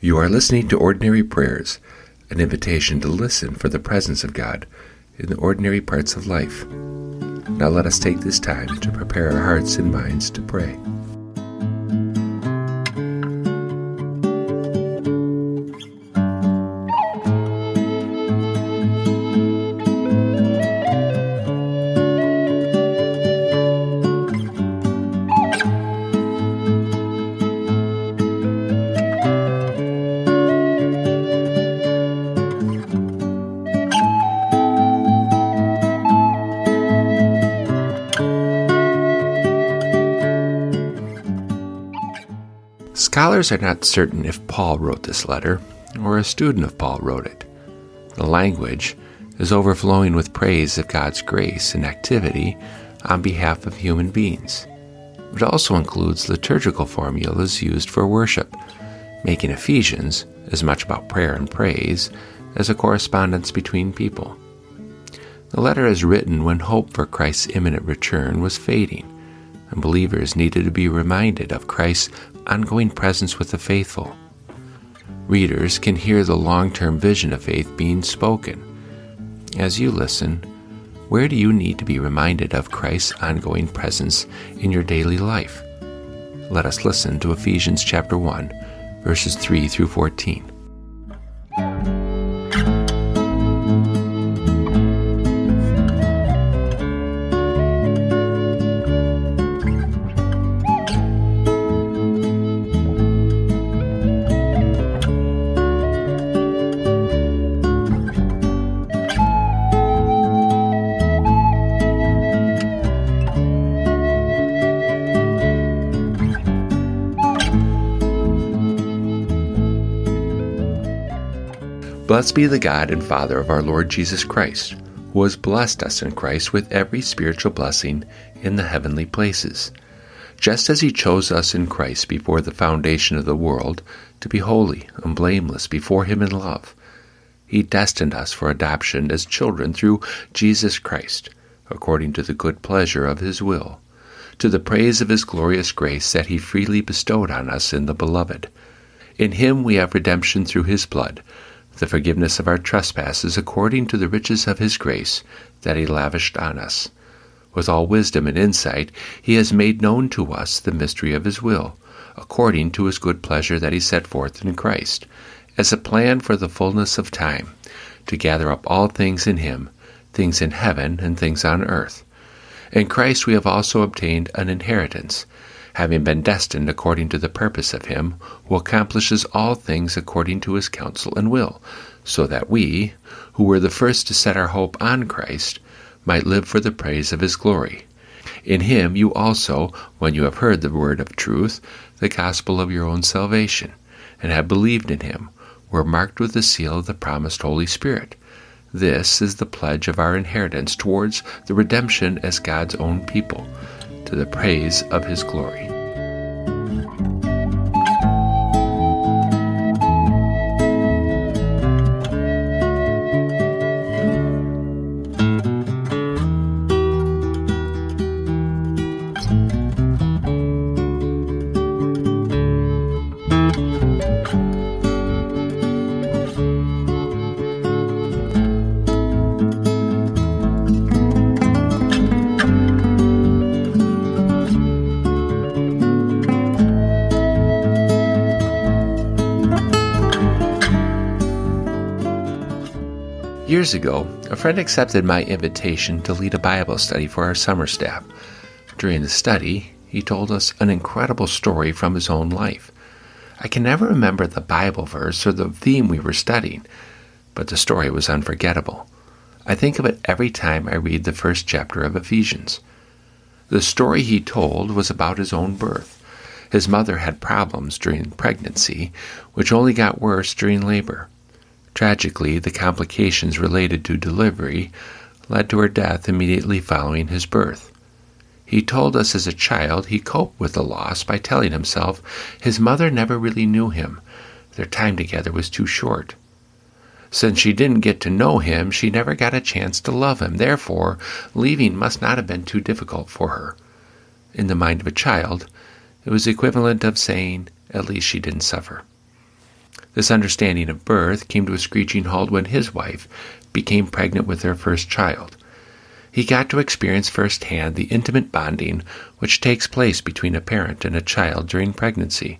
You are listening to Ordinary Prayers, an invitation to listen for the presence of God in the ordinary parts of life. Now let us take this time to prepare our hearts and minds to pray. Scholars are not certain if Paul wrote this letter, or a student of Paul wrote it. The language is overflowing with praise of God's grace and activity on behalf of human beings. It also includes liturgical formulas used for worship, making Ephesians as much about prayer and praise as a correspondence between people. The letter is written when hope for Christ's imminent return was fading, and believers needed to be reminded of Christ's ongoing presence with the faithful. Readers can hear the long-term vision of faith being spoken. As you listen, where do you need to be reminded of Christ's ongoing presence in your daily life? Let us listen to Ephesians chapter 1, verses 3 through 14. Blessed be the God and Father of our Lord Jesus Christ, who has blessed us in Christ with every spiritual blessing in the heavenly places, just as he chose us in Christ before the foundation of the world to be holy and blameless before him in love. He destined us for adoption as children through Jesus Christ, according to the good pleasure of his will, to the praise of his glorious grace that he freely bestowed on us in the Beloved. In him we have redemption through his blood, the forgiveness of our trespasses according to the riches of his grace that he lavished on us. With all wisdom and insight, he has made known to us the mystery of his will, according to his good pleasure that he set forth in Christ, as a plan for the fullness of time, to gather up all things in him, things in heaven and things on earth. In Christ we have also obtained an inheritance, having been destined according to the purpose of him who accomplishes all things according to his counsel and will, so that we, who were the first to set our hope on Christ, might live for the praise of his glory. In him you also, when you have heard the word of truth, the gospel of your own salvation, and have believed in him, were marked with the seal of the promised Holy Spirit. This is the pledge of our inheritance towards the redemption as God's own people, to the praise of his glory. Years ago, a friend accepted my invitation to lead a Bible study for our summer staff. During the study, he told us an incredible story from his own life. I can never remember the Bible verse or the theme we were studying, but the story was unforgettable. I think of it every time I read the first chapter of Ephesians. The story he told was about his own birth. His mother had problems during pregnancy, which only got worse during labor. Tragically, the complications related to delivery led to her death immediately following his birth. He told us as a child he coped with the loss by telling himself his mother never really knew him. Their time together was too short. Since she didn't get to know him, she never got a chance to love him. Therefore, leaving must not have been too difficult for her. In the mind of a child, it was equivalent of saying, at least she didn't suffer. This understanding of birth came to a screeching halt when his wife became pregnant with their first child. He got to experience firsthand the intimate bonding which takes place between a parent and a child during pregnancy.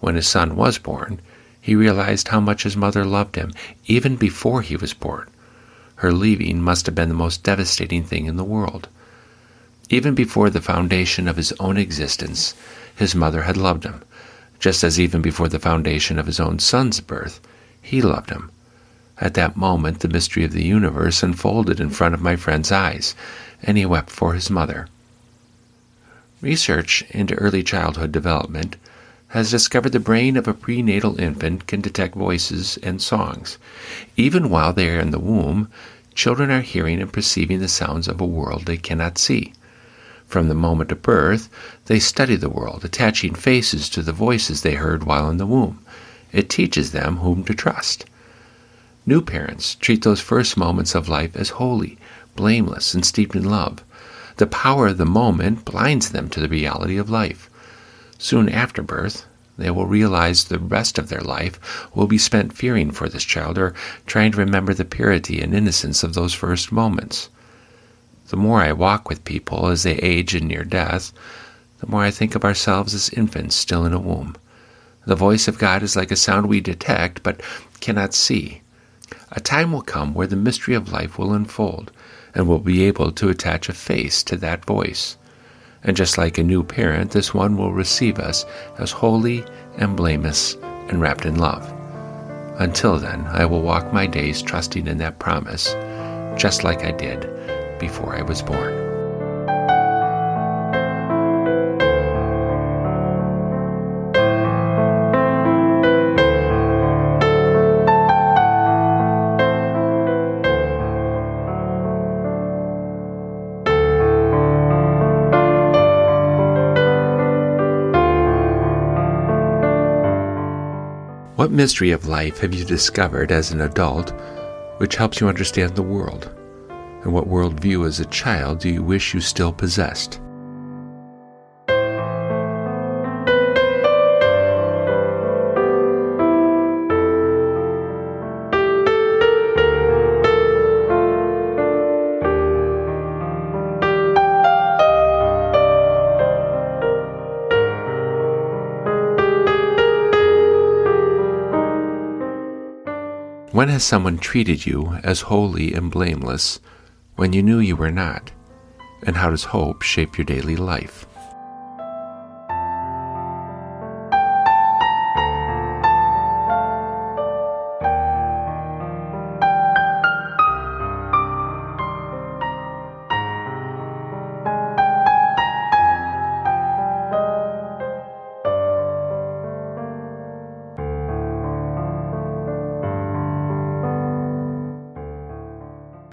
When his son was born, he realized how much his mother loved him, even before he was born. Her leaving must have been the most devastating thing in the world. Even before the foundation of his own existence, his mother had loved him, just as even before the foundation of his own son's birth, he loved him. At that moment, the mystery of the universe unfolded in front of my friend's eyes, and he wept for his mother. Research into early childhood development has discovered the brain of a prenatal infant can detect voices and songs. Even while they are in the womb, children are hearing and perceiving the sounds of a world they cannot see. From the moment of birth, they study the world, attaching faces to the voices they heard while in the womb. It teaches them whom to trust. New parents treat those first moments of life as holy, blameless, and steeped in love. The power of the moment blinds them to the reality of life. Soon after birth, they will realize the rest of their life will be spent fearing for this child or trying to remember the purity and innocence of those first moments. The more I walk with people as they age and near death, the more I think of ourselves as infants still in a womb. The voice of God is like a sound we detect but cannot see. A time will come where the mystery of life will unfold, and we'll be able to attach a face to that voice. And just like a new parent, this one will receive us as holy and blameless and wrapped in love. Until then, I will walk my days trusting in that promise, just like I did before I was born. What mystery of life have you discovered as an adult which helps you understand the world? And what worldview as a child do you wish you still possessed? When has someone treated you as holy and blameless when you knew you were not? And how does hope shape your daily life?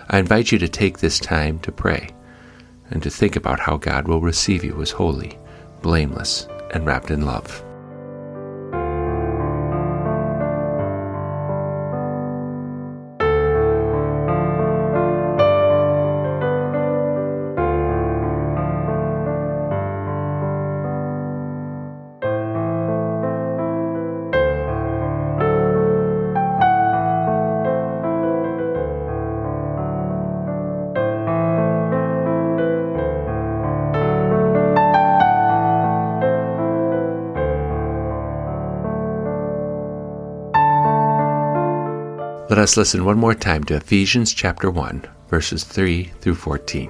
I invite you to take this time to pray and to think about how God will receive you as holy, blameless, and wrapped in love. Let us listen one more time to Ephesians chapter 1, verses 3 through 14.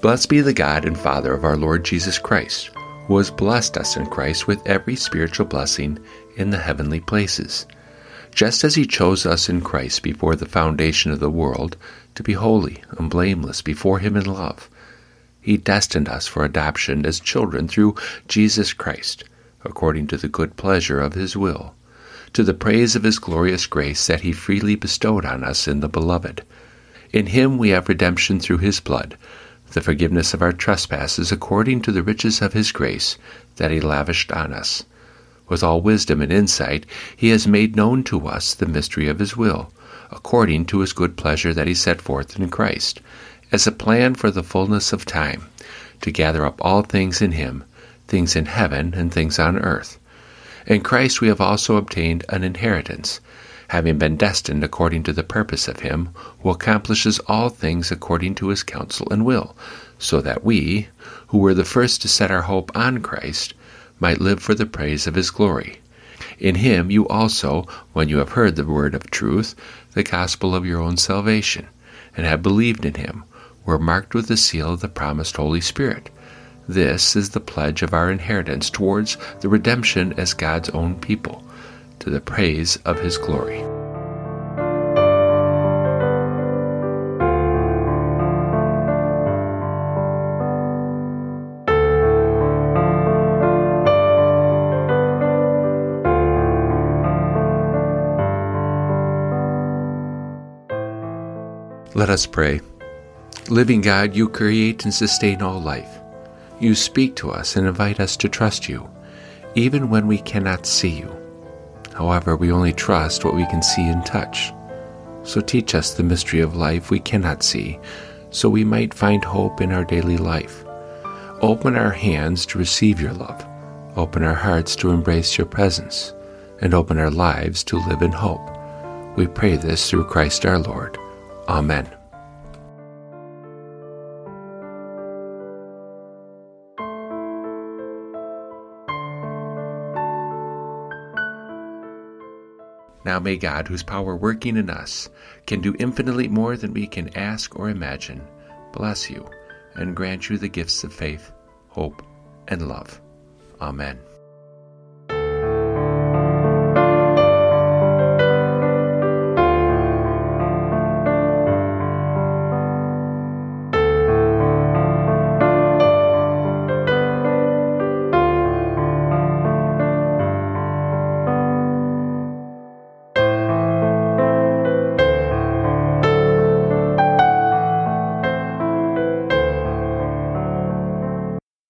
Blessed be the God and Father of our Lord Jesus Christ, who has blessed us in Christ with every spiritual blessing in the heavenly places, just as he chose us in Christ before the foundation of the world to be holy and blameless before him in love. He destined us for adoption as children through Jesus Christ, according to the good pleasure of his will, to the praise of his glorious grace that he freely bestowed on us in the Beloved. In him we have redemption through his blood, the forgiveness of our trespasses according to the riches of his grace that he lavished on us. With all wisdom and insight, he has made known to us the mystery of his will, according to his good pleasure that he set forth in Christ, as a plan for the fullness of time, to gather up all things in him, things in heaven and things on earth. In Christ we have also obtained an inheritance, having been destined according to the purpose of him, who accomplishes all things according to his counsel and will, so that we, who were the first to set our hope on Christ, might live for the praise of his glory. In him you also, when you have heard the word of truth, the gospel of your own salvation, and have believed in him, were marked with the seal of the promised Holy Spirit. This is the pledge of our inheritance towards the redemption as God's own people, to the praise of his glory. Let us pray. Living God, you create and sustain all life. You speak to us and invite us to trust you, even when we cannot see you. However, we only trust what we can see and touch. So teach us the mystery of life we cannot see, so we might find hope in our daily life. Open our hands to receive your love. Open our hearts to embrace your presence, and open our lives to live in hope. We pray this through Christ our Lord. Amen. Now may God, whose power working in us can do infinitely more than we can ask or imagine, bless you and grant you the gifts of faith, hope, and love. Amen.